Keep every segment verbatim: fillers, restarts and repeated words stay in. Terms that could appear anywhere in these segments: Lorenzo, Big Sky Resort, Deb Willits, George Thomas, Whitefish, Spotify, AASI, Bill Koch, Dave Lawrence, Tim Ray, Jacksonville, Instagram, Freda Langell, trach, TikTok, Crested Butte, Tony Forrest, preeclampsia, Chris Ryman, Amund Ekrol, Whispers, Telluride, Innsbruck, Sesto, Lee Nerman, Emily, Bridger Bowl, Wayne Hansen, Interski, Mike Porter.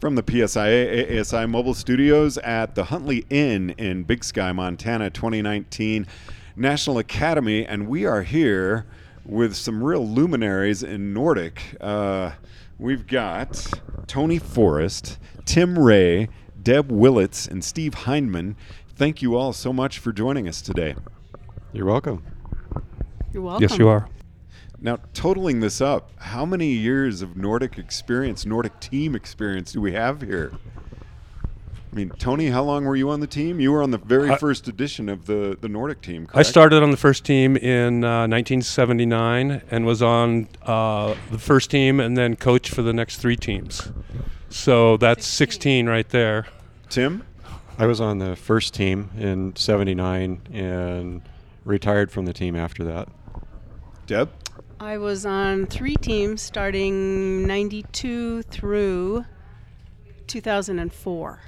From the P S I A A A S I Mobile Studios at the Huntley Inn in Big Sky, Montana, twenty nineteen National Academy, and we are here with some real luminaries in Nordic. Uh, we've got Tony Forrest, Tim Ray, Deb Willits, and Steve Hindman. Thank you all so much for joining us today. You're welcome. You're welcome. Yes, you are. Now, totaling this up, how many years of Nordic experience, Nordic team experience do we have here? I mean, Tony, how long were you on the team? You were on the very I, first edition of the, the Nordic team, correct? I started on the first team in uh, nineteen seventy-nine and was on uh, the first team and then coached for the next three teams. So that's sixteen right there. Tim? I was on the first team in seventy-nine and retired from the team after that. Deb? I was on three teams starting ninety-two through two thousand four.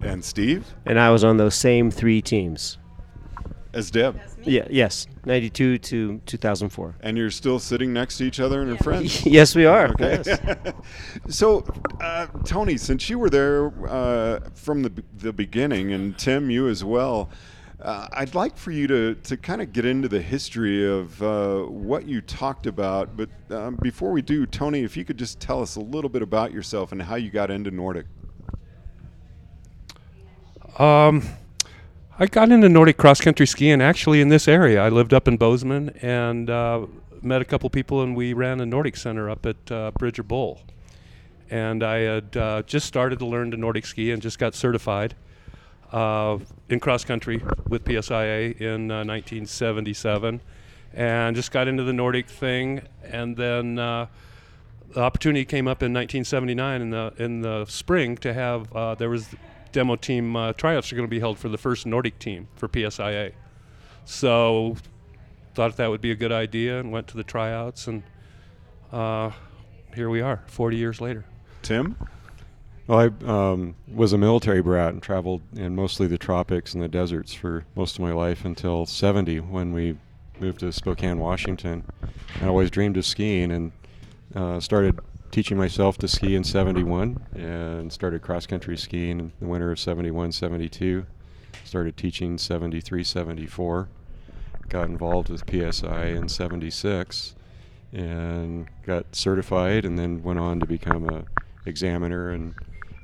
And Steve? And I was on those same three teams. As Deb? Yeah, yes, ninety-two to two thousand four. And you're still sitting next to each other and yeah. Your friends? Yes, we are. Okay. Yes. So, uh, Tony, since you were there uh, from the, the beginning, and Tim, you as well, Uh, I'd like for you to, to kind of get into the history of uh, what you talked about, but um, before we do, Tony, if you could just tell us a little bit about yourself and how you got into Nordic. Um, I got into Nordic cross-country skiing actually in this area. I lived up in Bozeman and uh, met a couple people, and we ran a Nordic Center up at uh, Bridger Bowl. And I had uh, just started to learn to Nordic ski and just got certified. Uh, in cross-country with P S I A in uh, nineteen seventy-seven, and just got into the Nordic thing, and then uh, the opportunity came up in nineteen seventy-nine in the in the spring to have, uh, there was demo team uh, tryouts are going to be held for the first Nordic team for P S I A. So thought that would be a good idea and went to the tryouts, and uh, here we are forty years later. Tim? Well, I um, was a military brat and traveled in mostly the tropics and the deserts for most of my life until seventy when we moved to Spokane, Washington. I always dreamed of skiing and uh, started teaching myself to ski in seventy-one and started cross-country skiing in the winter of seventy-one seventy-two. Started teaching seventy-three seventy-four. Got involved with P S I in seventy-six and got certified and then went on to become a examiner and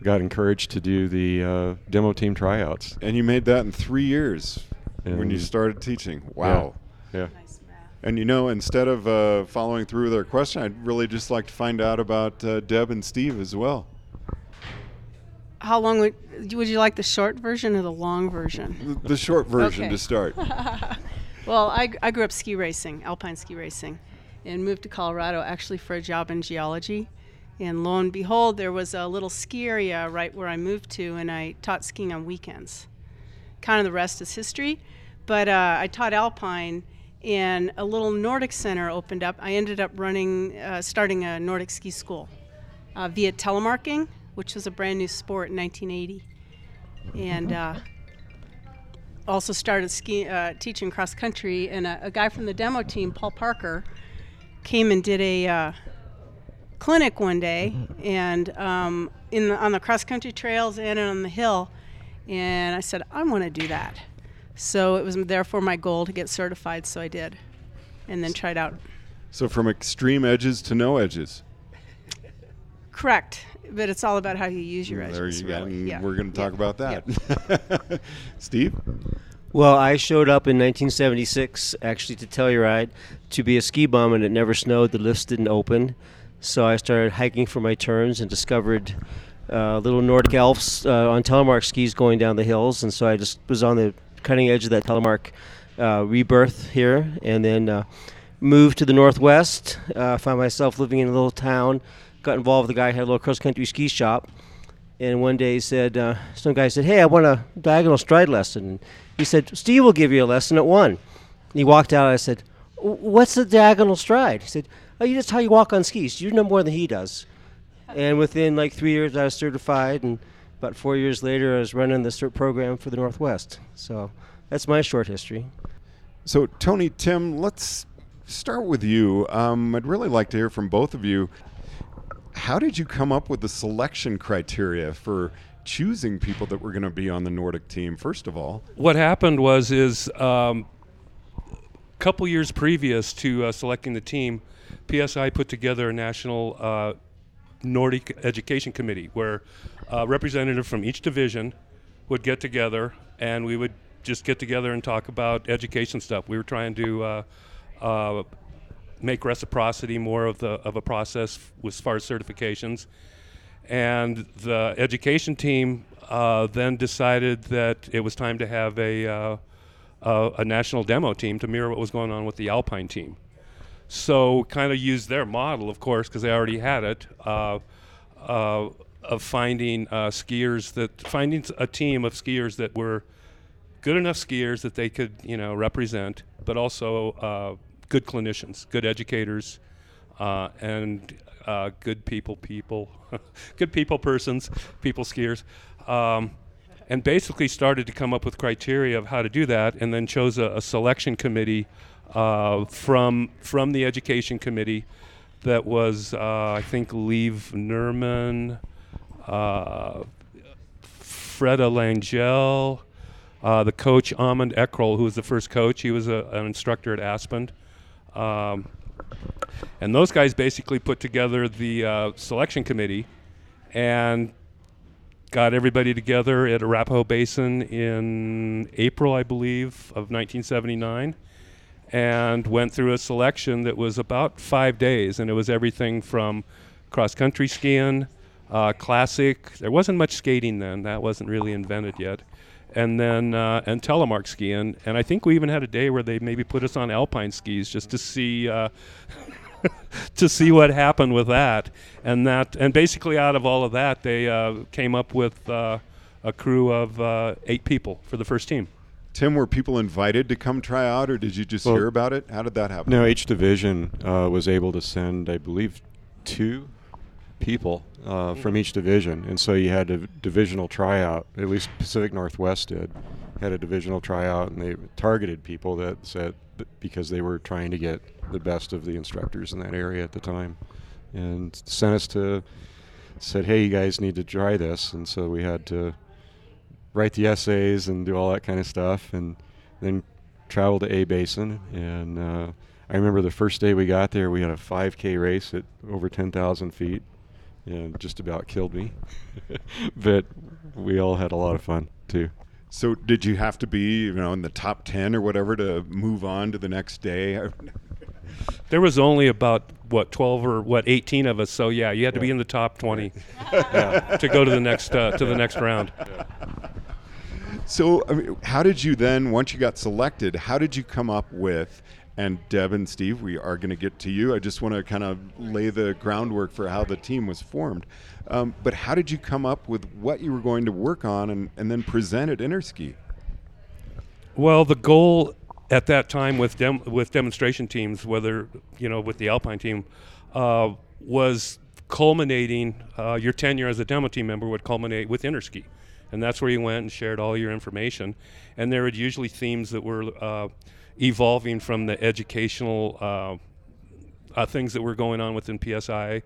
got encouraged to do the uh, demo team tryouts. And you made that in three years and when you started teaching. Wow. Yeah. yeah. Nice math. And you know, instead of uh, following through with our question, I'd really just like to find out about uh, Deb and Steve as well. How long would, would you like the short version or the long version? The short version okay. to start. Well, I, I grew up ski racing, alpine ski racing, and moved to Colorado actually for a job in geology. And lo and behold, there was a little ski area right where I moved to, and I taught skiing on weekends. Kind of the rest is history, but uh, I taught alpine, and a little Nordic center opened up. I ended up running, uh, starting a Nordic ski school uh, via telemarking, which was a brand new sport in nineteen eighty, and uh, also started ski uh, teaching cross country. And a, a guy from the demo team, Paul Parker, came and did a. Uh, clinic one day and um, in the, on the cross-country trails and on the hill, and I said, I want to do that. So it was therefore my goal to get certified, so I did, and then tried out. So from extreme edges to no edges. Correct, but it's all about how you use your edges. There you go, really. yeah. We're going to talk yeah. about that. Yeah. Steve? Well, I showed up in nineteen seventy-six, actually, to Telluride to be a ski bum, and it never snowed. The lifts didn't open. So I started hiking for my turns and discovered uh, little Nordic elves uh, on telemark skis going down the hills. And so I just was on the cutting edge of that telemark uh, rebirth here, and then uh, moved to the Northwest, uh, found myself living in a little town, got involved with a guy who had a little cross-country ski shop. And one day he said, uh, some guy said, hey, I want a diagonal stride lesson. And he said, Steve will give you a lesson at one. And he walked out, and I said, what's a diagonal stride? He said, oh, that's how you walk on skis. You know more than he does. And within like three years, I was certified, and about four years later, I was running the cert program for the Northwest. So that's my short history. So Tony, Tim, let's start with you. Um, I'd really like to hear from both of you. how did you come up with the selection criteria for choosing people that were going to be on the Nordic team, first of all? What happened was is um, a couple years previous to uh, selecting the team, P S I put together a national uh, Nordic Education Committee where a representative from each division would get together, and we would just get together and talk about education stuff. We were trying to uh, uh, make reciprocity more of the of a process f- as far as certifications. And the education team uh, then decided that it was time to have a, uh, a a national demo team to mirror what was going on with the Alpine team. So kind of used their model, of course, because they already had it, uh, uh, of finding uh, skiers that, finding a team of skiers that were good enough skiers that they could, you know, represent, but also uh, good clinicians, good educators, uh, and uh, good people, people, good people persons, people skiers, um, and basically started to come up with criteria of how to do that, and then chose a, a selection committee Uh, from from the education committee that was, uh, I think, Lee Nerman, uh, Freda Langell, uh, the coach Amund Ekrol, who was the first coach. He was a, an instructor at Aspen. Um, and those guys basically put together the uh, selection committee and got everybody together at Arapahoe Basin in April, I believe, of nineteen seventy-nine. And went through a selection that was about five days, and it was everything from cross-country skiing, uh, classic. There wasn't much skating then; that wasn't really invented yet. And then uh, and telemark skiing, and I think we even had a day where they maybe put us on alpine skis just to see uh, to see what happened with that. And that, and basically out of all of that, they uh, came up with uh, a crew of uh, eight people for the first team. Tim, were people invited to come try out, or did you just well, hear about it? How did that happen? No, each division uh, was able to send, I believe, two people uh, mm-hmm. from each division. And so you had a divisional tryout, at least Pacific Northwest did, had a divisional tryout, and they targeted people that said, because they were trying to get the best of the instructors in that area at the time, and sent us to, said, hey, you guys need to try this. And so we had to write the essays and do all that kind of stuff, and then travel to A-Basin. And uh, I remember the first day we got there, we had a five K race at over ten thousand feet, and just about killed me. But we all had a lot of fun, too. So did you have to be, you know, in the top ten or whatever to move on to the next day? There was only about, what, twelve or, what, eighteen of us, so yeah, you had to yeah. be in the top twenty yeah. to go to the next uh, to the next round. Yeah. So, I mean, how did you then, once you got selected, how did you come up with, and Deb and Steve, we are going to get to you. I just want to kind of lay the groundwork for how the team was formed. Um, but how did you come up with what you were going to work on and, and then present at Interski? Well, the goal at that time with dem- with demonstration teams, whether, you know, with the Alpine team, uh, was culminating, uh, your tenure as a demo team member would culminate with Interski. And that's where you went and shared all your information. And there were usually themes that were uh, evolving from the educational uh, uh, things that were going on within P S I A.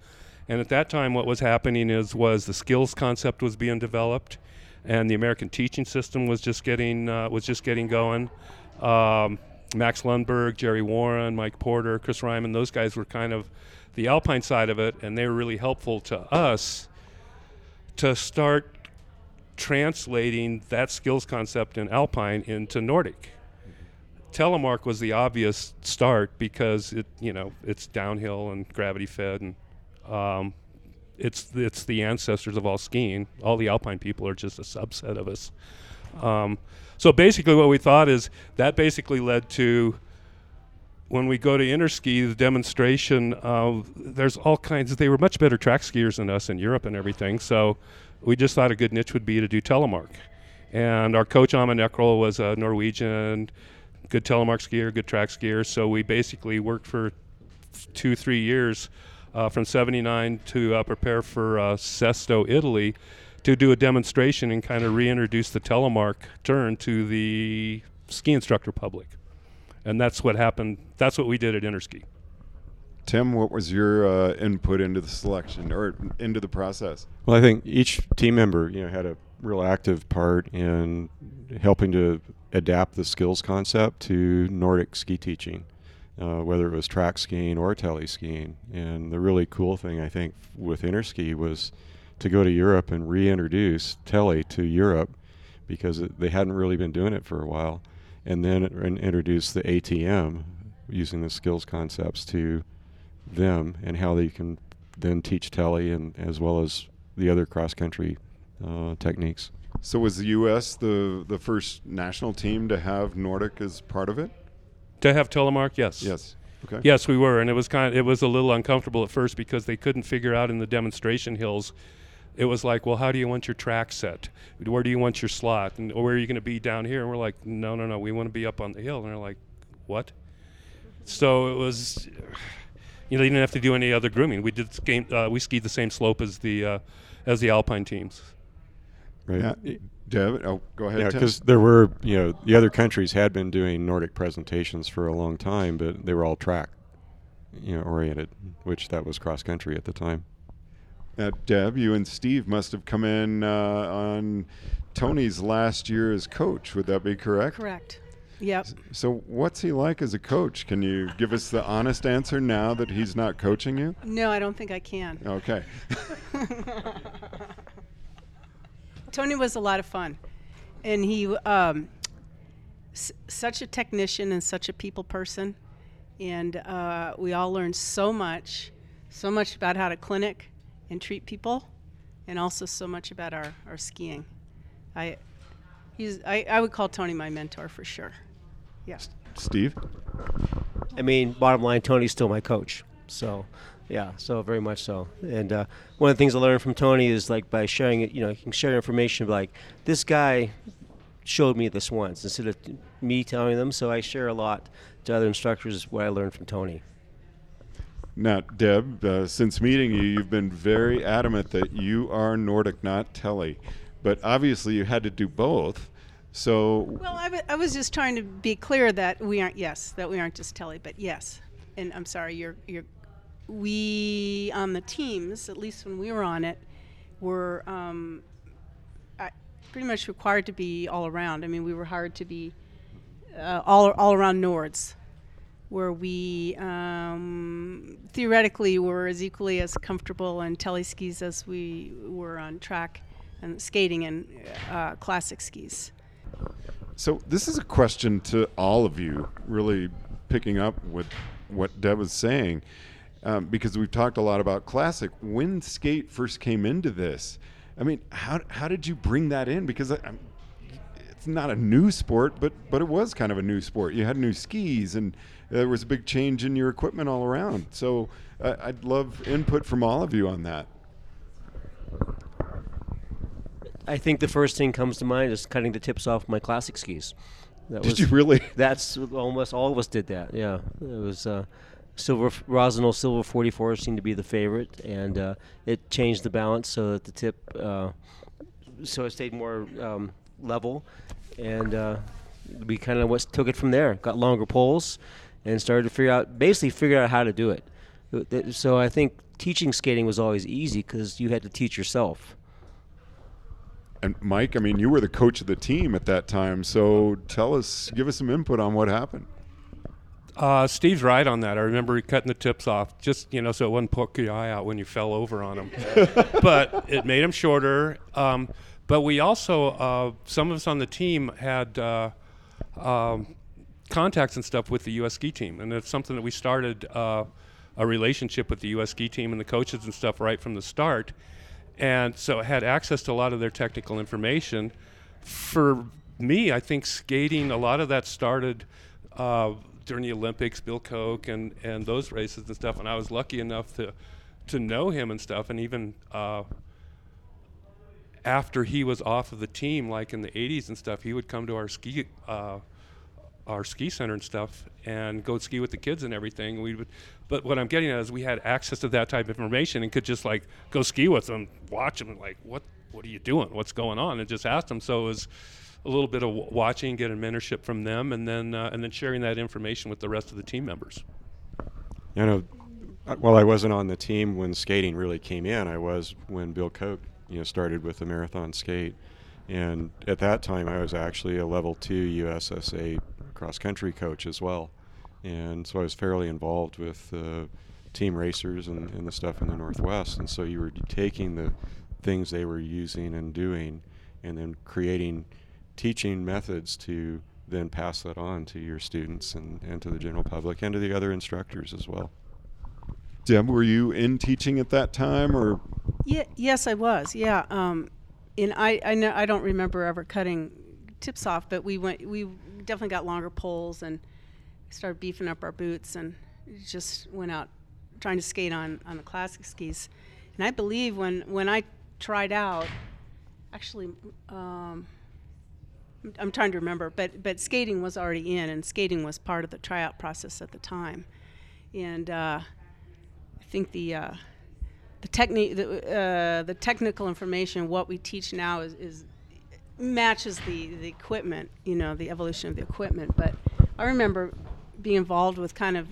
And at that time, what was happening is was the skills concept was being developed, and the American teaching system was just getting uh, was just getting going. Um, Max Lundberg, Jerry Warren, Mike Porter, Chris Ryman, those guys were kind of the Alpine side of it, and they were really helpful to us to start translating that skills concept in Alpine into Nordic. Telemark was the obvious start because it, you know, it's downhill and gravity fed, and um, it's it's the ancestors of all skiing. All the Alpine people are just a subset of us. Um, so basically, what we thought is that basically led to, when we go to Interski, the demonstration, uh, there's all kinds of, they were much better track skiers than us in Europe and everything, so we just thought a good niche would be to do telemark. And our coach, Amund Ekrol, was a Norwegian, good telemark skier, good track skier, so we basically worked for two, three years uh, from seventy-nine to uh, prepare for uh, Sesto, Italy, to do a demonstration and kind of reintroduce the telemark turn to the ski instructor public. And that's what happened. That's what we did at Interski. Tim, what was your uh, input into the selection or into the process? Well, I think each team member, you know, had a real active part in helping to adapt the skills concept to Nordic ski teaching, uh, whether it was track skiing or tele skiing. And the really cool thing, I think, with Interski was to go to Europe and reintroduce tele to Europe, because it, they hadn't really been doing it for a while, and then it, and introduce the A T M using the skills concepts to them and how they can then teach tele and as well as the other cross-country uh, techniques. So was the U S the, the first national team to have Nordic as part of it? To have telemark, yes. Yes. Okay. Yes, we were, and it was kind of, it was a little uncomfortable at first because they couldn't figure out in the demonstration hills. It was like, well, how do you want your track set? Where do you want your slot? And where are you going to be down here? And we're like, no, no, no, we want to be up on the hill. And they're like, what? So it was, you know, they didn't have to do any other grooming. We did game, uh, we skied the same slope as the uh, as the Alpine teams. Right. Yeah. David, oh, go ahead. Yeah, because there were, you know, the other countries had been doing Nordic presentations for a long time, but they were all track, you know, oriented, which that was cross country at the time. Uh, Deb, you and Steve must have come in uh, on Tony's last year as coach. Would that be correct? Correct. Yep. So what's he like as a coach? Can you give us the honest answer now that he's not coaching you? No, I don't think I can. Okay. Tony was a lot of fun. And he um, s- such a technician and such a people person. And uh, we all learned so much, so much about how to clinic and treat people, and also so much about our, our skiing. I he's I, I would call Tony my mentor for sure. Yes. Yeah. Steve? I mean, bottom line, Tony's still my coach. So, yeah, so very much so. And uh, one of the things I learned from Tony is, like, by sharing it, you know, you can share information, like, this guy showed me this once, instead of me telling them, so I share a lot to other instructors what I learned from Tony. Now, Deb, uh, since meeting you, you've been very adamant that you are Nordic, not tele. But obviously you had to do both, so... Well, I, w- I was just trying to be clear that we aren't, yes, that we aren't just tele, but yes. And I'm sorry, you're, you're, we on the teams, at least when we were on it, were um, pretty much required to be all around. I mean, we were hired to be uh, all all around Nords, where we um, theoretically were as equally as comfortable on tele skis as we were on track and skating and uh, classic skis. So this is a question to all of you, really picking up with what Deb was saying, um, because we've talked a lot about classic. When skate first came into this, I mean, how how did you bring that in? Because I, I'm, it's not a new sport, but but it was kind of a new sport. You had new skis and there was a big change in your equipment all around. So uh, I'd love input from all of you on that. I think the first thing comes to mind is cutting the tips off my classic skis. That did was, you really? That's almost all of us did that, yeah. It was uh, silver Rosinol Silver forty-four seemed to be the favorite, and uh, it changed the balance so that the tip, uh, so it stayed more um, level. And uh, we kind of took it from there, got longer poles, and started to figure out, basically figure out how to do it. So I think teaching skating was always easy because you had to teach yourself. And Mike, I mean, you were the coach of the team at that time, so tell us, give us some input on what happened. Uh, Steve's right on that. I remember cutting the tips off, just, you know, so it wouldn't poke your eye out when you fell over on them. But it made them shorter. Um, but we also, uh, some of us on the team had... Uh, Um, contacts and stuff with the U S ski team, and it's something that we started uh, a relationship with the U S ski team and the coaches and stuff right from the start, and so had access to a lot of their technical information. For me, I think skating, a lot of that started uh, during the Olympics, Bill Koch and, and those races and stuff, and I was lucky enough to to know him and stuff, and even uh, after he was off of the team, like in the eighties and stuff, he would come to our ski uh, our ski center and stuff and go ski with the kids and everything. We would, but what I'm getting at is we had access to that type of information and could just like go ski with them, watch them, and like, what what are you doing? What's going on? And just ask them. So it was a little bit of watching, getting mentorship from them, and then uh, and then sharing that information with the rest of the team members. You know, Well, I wasn't on the team when skating really came in. I was when Bill Koch, you know, started with the marathon skate. And at that time, I was actually a level two U S S A cross-country coach as well. And so I was fairly involved with uh, team racers and, and the stuff in the Northwest. And so you were taking the things they were using and doing and then creating teaching methods to then pass that on to your students and, and to the general public and to the other instructors as well. Deb, were you in teaching at that time, or? Yeah, yes, I was. Yeah, um, and I I, know, I don't remember ever cutting tips off, but we went we definitely got longer poles and started beefing up our boots and just went out trying to skate on, on the classic skis. And I believe when, when I tried out, actually, um, I'm trying to remember, but but skating was already in, and skating was part of the tryout process at the time, and. Uh, I think the uh, the technique, the, uh, the technical information, what we teach now is, is matches the, the equipment, you know, the evolution of the equipment. But I remember being involved with kind of,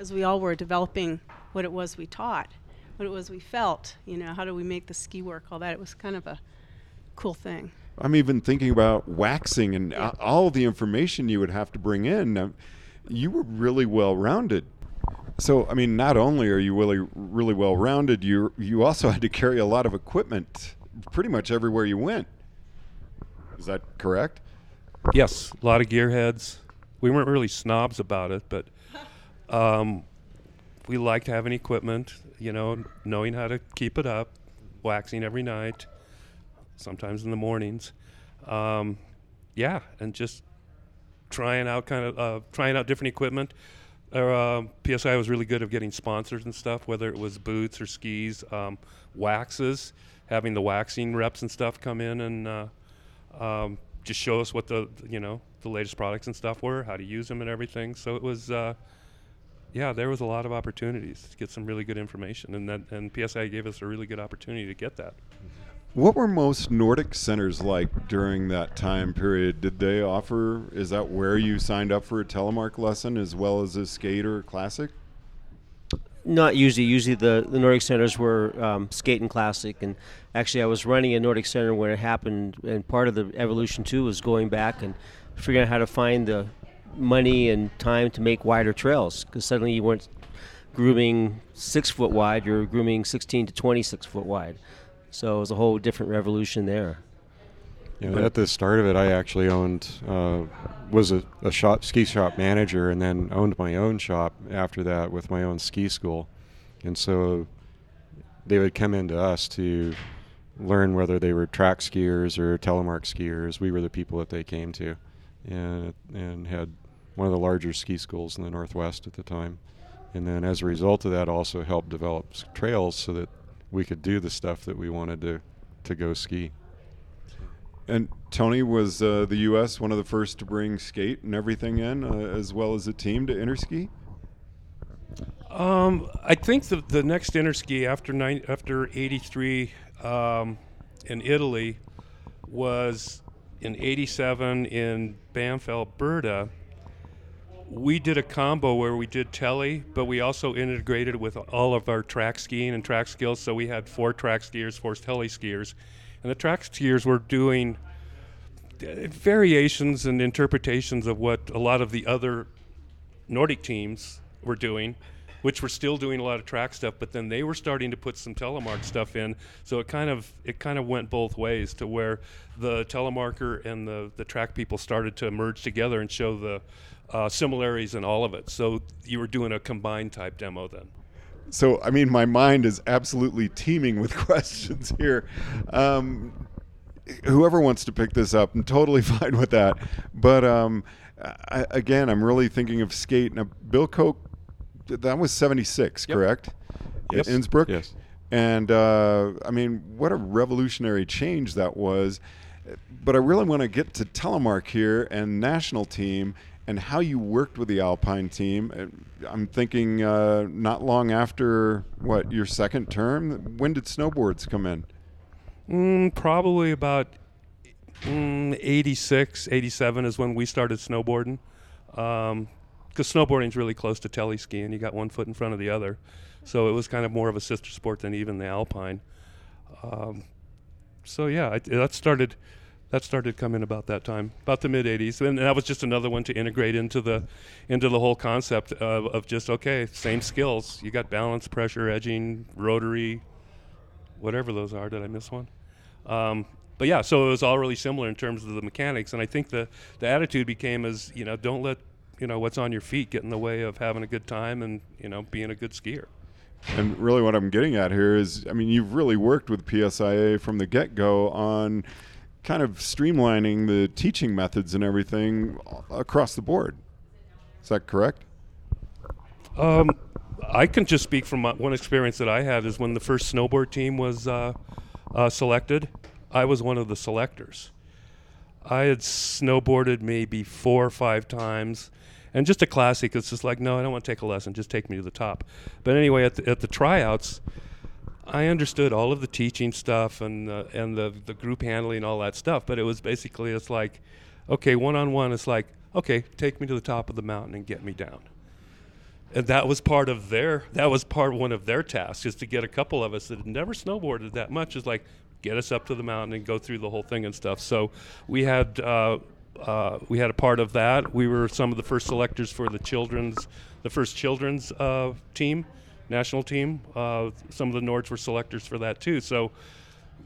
as we all were, developing what it was we taught, what it was we felt, you know, how do we make the ski work, all that. It was kind of a cool thing. I'm even thinking about waxing and yeah. all the information you would have to bring in. You were really well-rounded. So, I mean, not only are you really, really well-rounded, you you also had to carry a lot of equipment pretty much everywhere you went. Is that correct? Yes, a lot of gearheads. We weren't really snobs about it, but um, we liked having equipment, you know, knowing how to keep it up, waxing every night, sometimes in the mornings. Um, yeah, and just trying out kind of uh, trying out different equipment. Uh, P S I was really good at getting sponsors and stuff, whether it was boots or skis, um, waxes, having the waxing reps and stuff come in and uh, um, just show us what the, you know, the latest products and stuff were, how to use them and everything. So it was, uh, yeah, there was a lot of opportunities to get some really good information, and that, and P S I A gave us a really good opportunity to get that. What were most Nordic centers like during that time period? Did they offer, is that where you signed up for a telemark lesson as well as a skate or classic? Not usually. Usually the, the Nordic centers were um, skate and classic. And actually I was running a Nordic center when it happened, and part of the evolution too was going back and figuring out how to find the money and time to make wider trails, because suddenly you weren't grooming six foot wide, you were grooming sixteen to twenty-six foot wide. So it was a whole different revolution there. Yeah, at the start of it, I actually owned, uh, was a, a shop, ski shop manager, and then owned my own shop after that with my own ski school. And so they would come into us to learn whether they were track skiers or telemark skiers. We were the people that they came to, and, and had one of the larger ski schools in the Northwest at the time. And then as a result of that, also helped develop trails so that we could do the stuff that we wanted to, to go ski. And Tony, was uh, the U S one of the first to bring skate and everything in, uh, as well as a team to Interski? Um, I think the, the next Interski after nine, after eighty-three um, in Italy was in eighty-seven in Banff, Alberta. We did a combo where we did telly, but we also integrated with all of our track skiing and track skills. So we had four track skiers, four telly skiers. And the track skiers were doing variations and interpretations of what a lot of the other Nordic teams were doing, which were still doing a lot of track stuff, but then they were starting to put some telemark stuff in. So it kind of it kind of went both ways to where the telemarker and the, the track people started to merge together and show the Uh, similarities in all of it. So you were doing a combined type demo then. So, I mean, my mind is absolutely teeming with questions here. Um, whoever wants to pick this up, I'm totally fine with that. But um, I, again, I'm really thinking of skate. Now, Bill Koch, that was seventy-six, yep. Correct? Yes. In Innsbruck? Yes. And, uh, I mean, what a revolutionary change that was. But I really want to get to telemark here and national team, and how you worked with the Alpine team. I'm thinking uh, not long after, what, your second term? When did snowboards come in? Mm, probably about mm, eighty-six, eighty-seven is when we started snowboarding. Because um, snowboarding is really close to telly skiing. You got one foot in front of the other. So it was kind of more of a sister sport than even the alpine. Um, so yeah, I, that started that started coming about that time, about the mid eighties, and that was just another one to integrate into the into the whole concept of, of just okay, same skills. You got balance, pressure, edging, rotary, whatever those are. Did I miss one? Um, but yeah, so it was all really similar in terms of the mechanics, and I think the the attitude became as you know, don't let you know what's on your feet get in the way of having a good time and you know being a good skier. And really what I'm getting at here is, I mean, you've really worked with P S I A from the get-go on kind of streamlining the teaching methods and everything across the board. Is that correct? Um, I can just speak from my, one experience that I had is when the first snowboard team was uh, uh, selected, I was one of the selectors. I had snowboarded maybe four or five times. And just a classic, it's just like, no, I don't want to take a lesson. Just take me to the top. But anyway, at the, at the tryouts, I understood all of the teaching stuff and uh, and the, the group handling, all that stuff. But it was basically, it's like, okay, one-on-one, it's like, okay, take me to the top of the mountain and get me down. And that was part of their, that was part of one of their tasks, is to get a couple of us that had never snowboarded that much, is like, get us up to the mountain and go through the whole thing and stuff. So we had... Uh, Uh, we had a part of that. We were some of the first selectors for the children's, the first children's uh, team, national team. Uh, some of the Nords were selectors for that too. So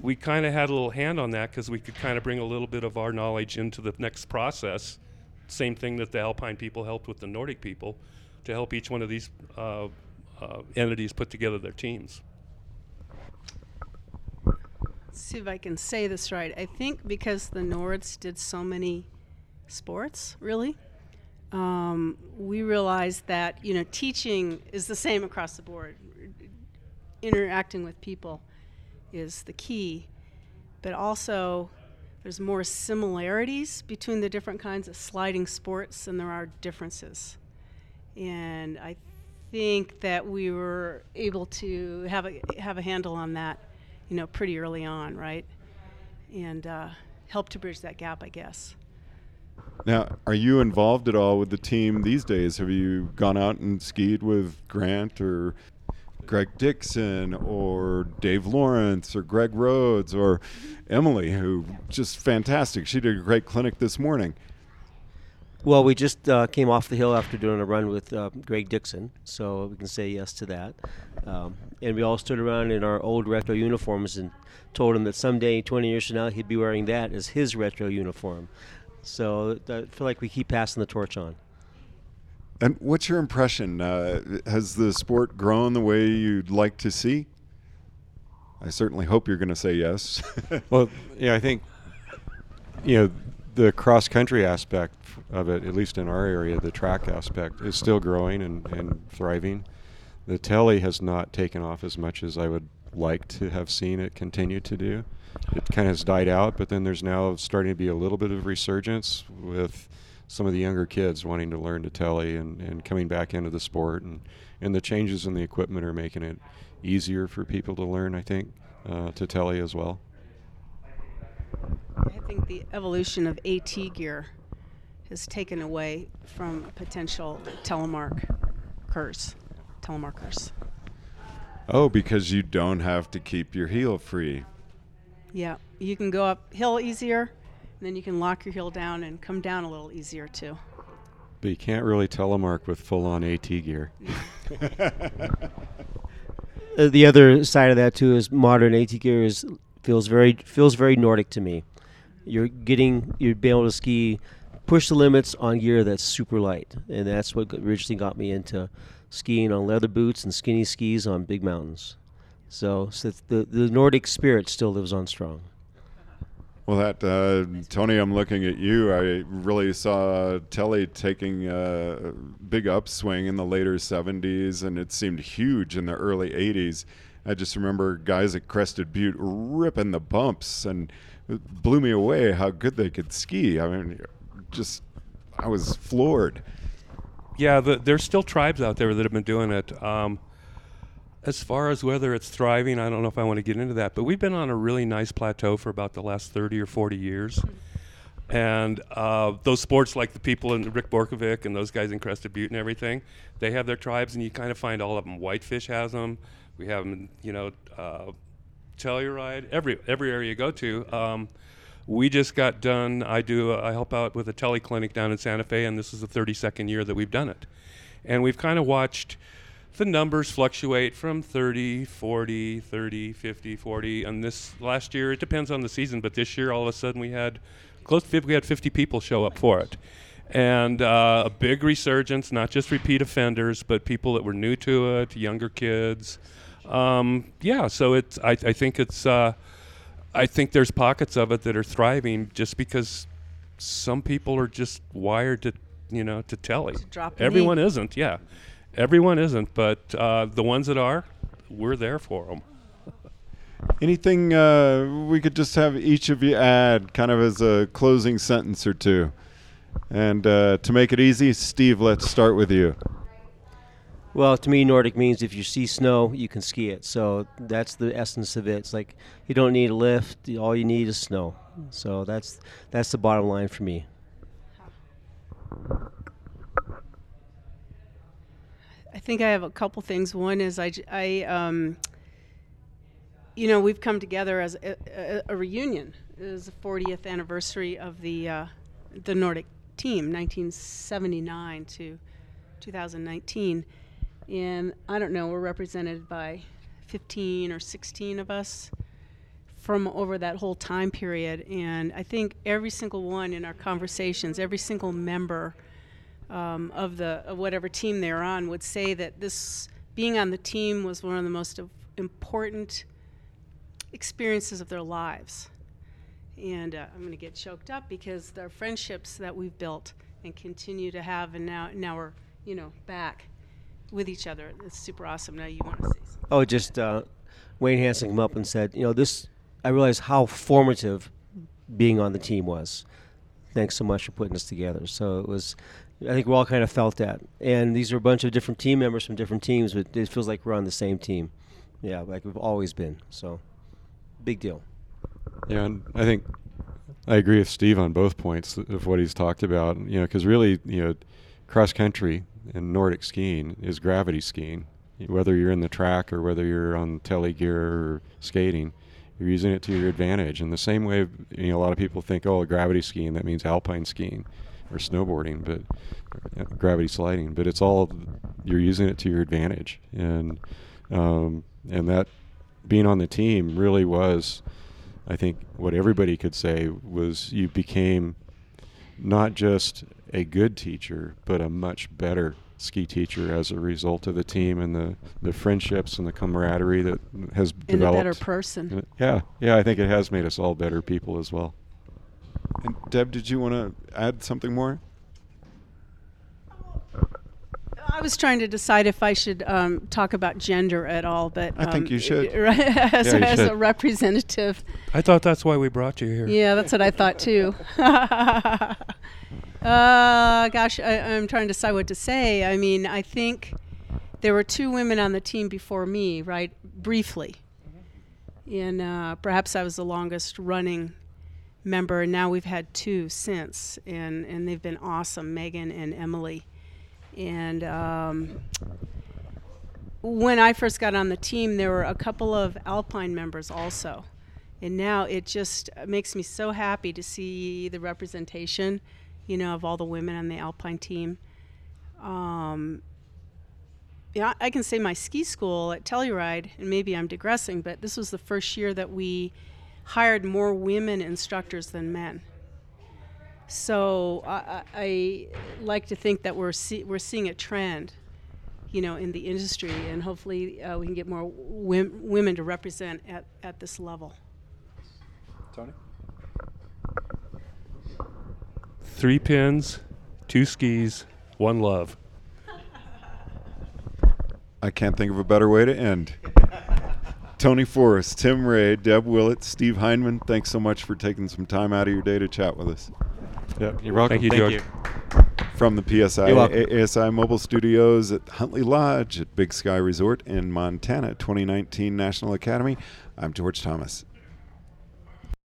we kind of had a little hand on that because we could kind of bring a little bit of our knowledge into the next process. Same thing that the Alpine people helped with the Nordic people to help each one of these uh, uh, entities put together their teams. Let's see if I can say this right. I think because the Nords did so many sports, really, um, we realized that, you know, teaching is the same across the board. Interacting with people is the key, but also there's more similarities between the different kinds of sliding sports than there are differences. And I think that we were able to have a, have a handle on that, you know, pretty early on, right? And uh, helped to bridge that gap, I guess. Now, are you involved at all with the team these days? Have you gone out and skied with Grant or Greg Dixon or Dave Lawrence or Greg Rhodes or Emily, who just fantastic. She did a great clinic this morning. Well, we just uh, came off the hill after doing a run with uh, Greg Dixon, so we can say yes to that. Um, and we all stood around in our old retro uniforms and told him that someday, twenty years from now, he'd be wearing that as his retro uniform. So I feel like we keep passing the torch on. And what's your impression? Uh, has the sport grown the way you'd like to see? I certainly hope you're going to say yes. Well, yeah, I think, you know, the cross-country aspect of it, at least in our area, the track aspect is still growing and, and thriving. The telly has not taken off as much as I would like to have seen it continue to do. It kind of has died out, but then there's now starting to be a little bit of resurgence with some of the younger kids wanting to learn to telly and, and coming back into the sport. And, and the changes in the equipment are making it easier for people to learn, I think, uh, to telly as well. I think the evolution of AT gear has taken away from potential telemarkers. telemarkers. Oh, because you don't have to keep your heel free. Yeah, you can go uphill easier, and then you can lock your heel down and come down a little easier too. But you can't really telemark with full-on AT gear. uh, the other side of that too is modern AT gear is feels very feels very Nordic to me. You're getting you'd be able to ski, push the limits on gear that's super light, and that's what originally got me into skiing on leather boots and skinny skis on big mountains. So, so the the Nordic spirit still lives on strong. Well, that uh, Tony, I'm looking at you. I really saw telly taking a big upswing in the later seventies, and it seemed huge in the early eighties. I just remember guys at Crested Butte ripping the bumps, and it blew me away how good they could ski. I mean, just I was floored. Yeah, the, there's still tribes out there that have been doing it. Um, as far as whether it's thriving, I don't know if I want to get into that, but we've been on a really nice plateau for about the last thirty or forty years. And uh, those sports, like the people in Rick Borkovic and those guys in Crested Butte and everything, they have their tribes, and you kind of find all of them. Whitefish has them. We have them, you know, uh, Telluride, every every area you go to. Um, we just got done. I do. Uh, I help out with a tele clinic down in Santa Fe, and this is the thirty-second year that we've done it. And we've kind of watched the numbers fluctuate from thirty, forty, thirty, fifty, forty. And this last year, it depends on the season, but this year, all of a sudden, we had close to fifty, we had fifty people show up for it. And uh, a big resurgence, not just repeat offenders, but people that were new to it, younger kids. Um, yeah, so it's. I, I think it's. Uh, I think there's pockets of it that are thriving, just because some people are just wired to, you know, to telly. Everyone heat. isn't, yeah. Everyone isn't, but uh, the ones that are, we're there for them. Anything uh, we could just have each of you add, kind of as a closing sentence or two, and uh, to make it easy, Steve, let's start with you. Well, to me, Nordic means if you see snow, you can ski it. So that's the essence of it. It's like you don't need a lift; all you need is snow. So that's that's the bottom line for me. I think I have a couple things. One is I, I um, you know, we've come together as a, a, a reunion. It is the fortieth anniversary of the uh, the Nordic team, nineteen seventy-nine to two thousand nineteen, and I don't know, we're represented by fifteen or sixteen of us from over that whole time period. And I think every single one in our conversations, every single member um, of the of whatever team they're on would say that this being on the team was one of the most important experiences of their lives. And uh, I'm going to get choked up because the friendships that we've built and continue to have, and now now we're, you know, back with each other. It's super awesome. Now you want to see something. Oh, just uh, Wayne Hansen came up and said, you know, this, I realized how formative being on the team was. Thanks so much for putting us together. So it was, I think we all kind of felt that. And these are a bunch of different team members from different teams, but it feels like we're on the same team. Yeah, like we've always been. So big deal. Yeah, and I think I agree with Steve on both points of what he's talked about, you know, because really, you know, cross country and Nordic skiing is gravity skiing. Whether you're in the track or whether you're on tele gear or skating, you're using it to your advantage. In the same way, you know, a lot of people think, oh, gravity skiing, that means alpine skiing or snowboarding, but uh, gravity sliding. But it's all, you're using it to your advantage. And um, and that being on the team really was, I think, what everybody could say was you became not just a good teacher, but a much better ski teacher as a result of the team and the, the friendships and the camaraderie that has and developed. And a better person. Yeah, yeah, I think it has made us all better people as well. And Deb, did you want to add something more? I was trying to decide if I should um, talk about gender at all, but um, I think you should. as yeah, you as should. a representative. I thought that's why we brought you here. Yeah, that's what I thought too. Uh, gosh, I, I'm trying to decide what to say. I mean, I think there were two women on the team before me, right? Briefly. And uh, perhaps I was the longest running member, and now we've had two since, and, and they've been awesome, Megan and Emily. And um, when I first got on the team, there were a couple of Alpine members also. And now it just makes me so happy to see the representation, you know, of all the women on the Alpine team. Um, yeah, I can say my ski school at Telluride, and maybe I'm digressing, but this was the first year that we hired more women instructors than men. So I, I like to think that we're see, we're seeing a trend, you know, in the industry, and hopefully uh, we can get more wim, women to represent at, at this level. Tony? Three pins, two skis, one love. I can't think of a better way to end. Tony Forrest, Tim Ray, Deb Willett, Steve Hindman, thanks so much for taking some time out of your day to chat with us. Yep, you're welcome. Thank you, Thank George. You. From the P S I A, A A S I Mobile Studios at Huntley Lodge at Big Sky Resort in Montana, twenty nineteen National Academy, I'm George Thomas.